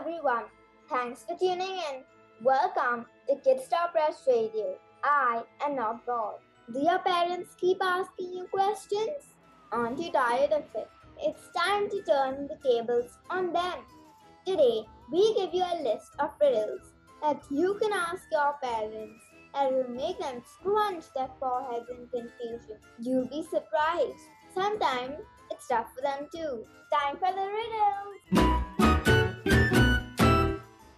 everyone. Thanks for tuning in. Welcome to Kidstop Stop Press Radio. I am not bored. Do your parents keep asking you questions? Aren't you tired of it? It's time to turn the tables on them. Today, we give you a list of riddles that you can ask your parents that will make them scrunch their foreheads in confusion. You'll be surprised. Sometimes it's tough for them too. Time for the riddles!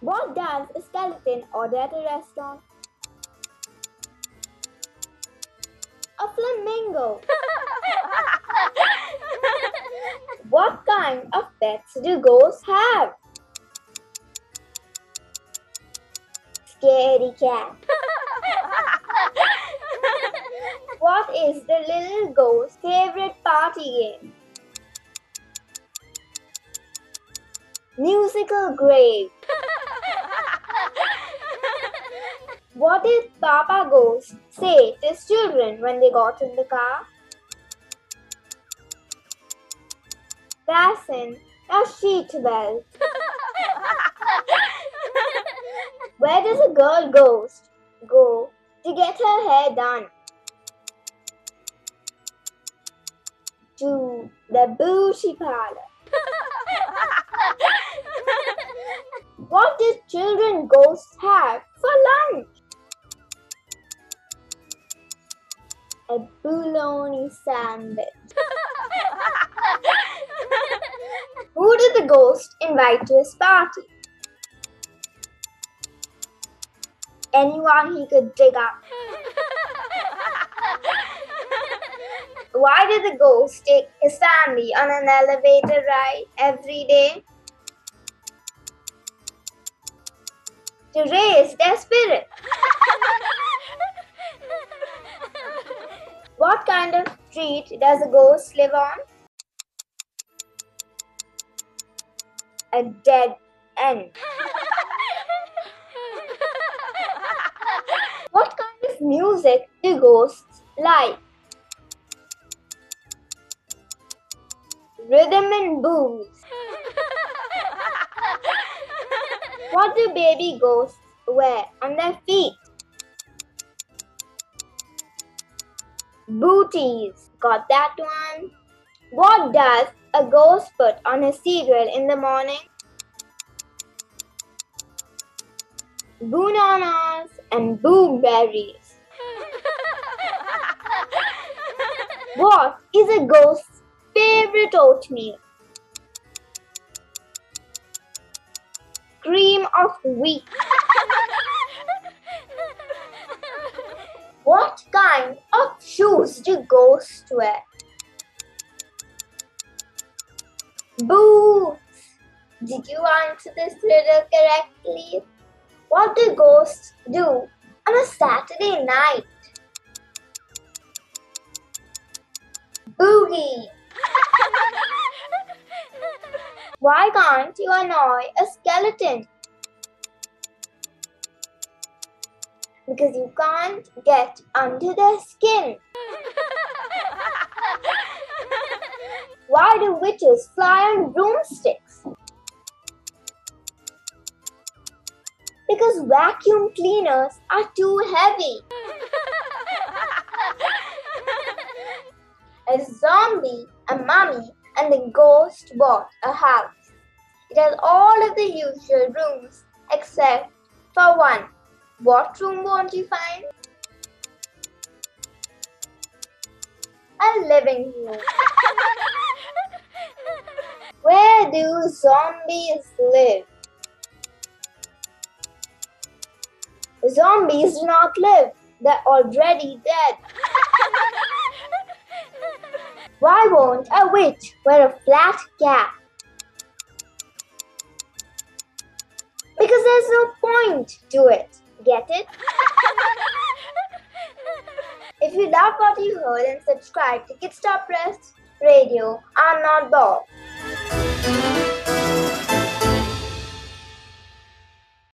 What does a skeleton order at a restaurant? A flamingo! What kind of pets do ghosts have? Scary cat. What is the little ghost's favorite party game? Musical grave. What did Papa Ghost say to his children when they got in the car? Fasten your seat belt. Where does a girl ghost go to get her hair done? To the beauty parlor. What do children ghosts have for lunch? A bologna sandwich. Who did the ghost invite to his party? Anyone he could dig up. Why did the ghost take his family on an elevator ride every day? To raise their spirit. What kind of street does a ghost live on? A dead end. What kind of music do ghosts like? Rhythm and blues. What do baby ghosts wear on their feet? Booties. Got that one? What does a ghost put on his cereal in the morning? Boonanas and booberries. What is a ghost's favorite oatmeal? Cream of wheat. What kind of shoes do ghosts wear? Boots. Did you answer this riddle correctly? What do ghosts do on a Saturday night? Boogie. Why can't you annoy a skeleton? Because you can't get under their skin. Why do witches fly on broomsticks? Because vacuum cleaners are too heavy. A zombie, a mummy, and the ghost bought a house. It has all of the usual rooms except for one. What room won't you find? A living room. Where do zombies live? Zombies do not live. They're already dead. Why won't a witch wear a flat cap? Because there's no point to it. Get it? If you love what you heard, then subscribe to Kidstop Press Radio. I'm not bored.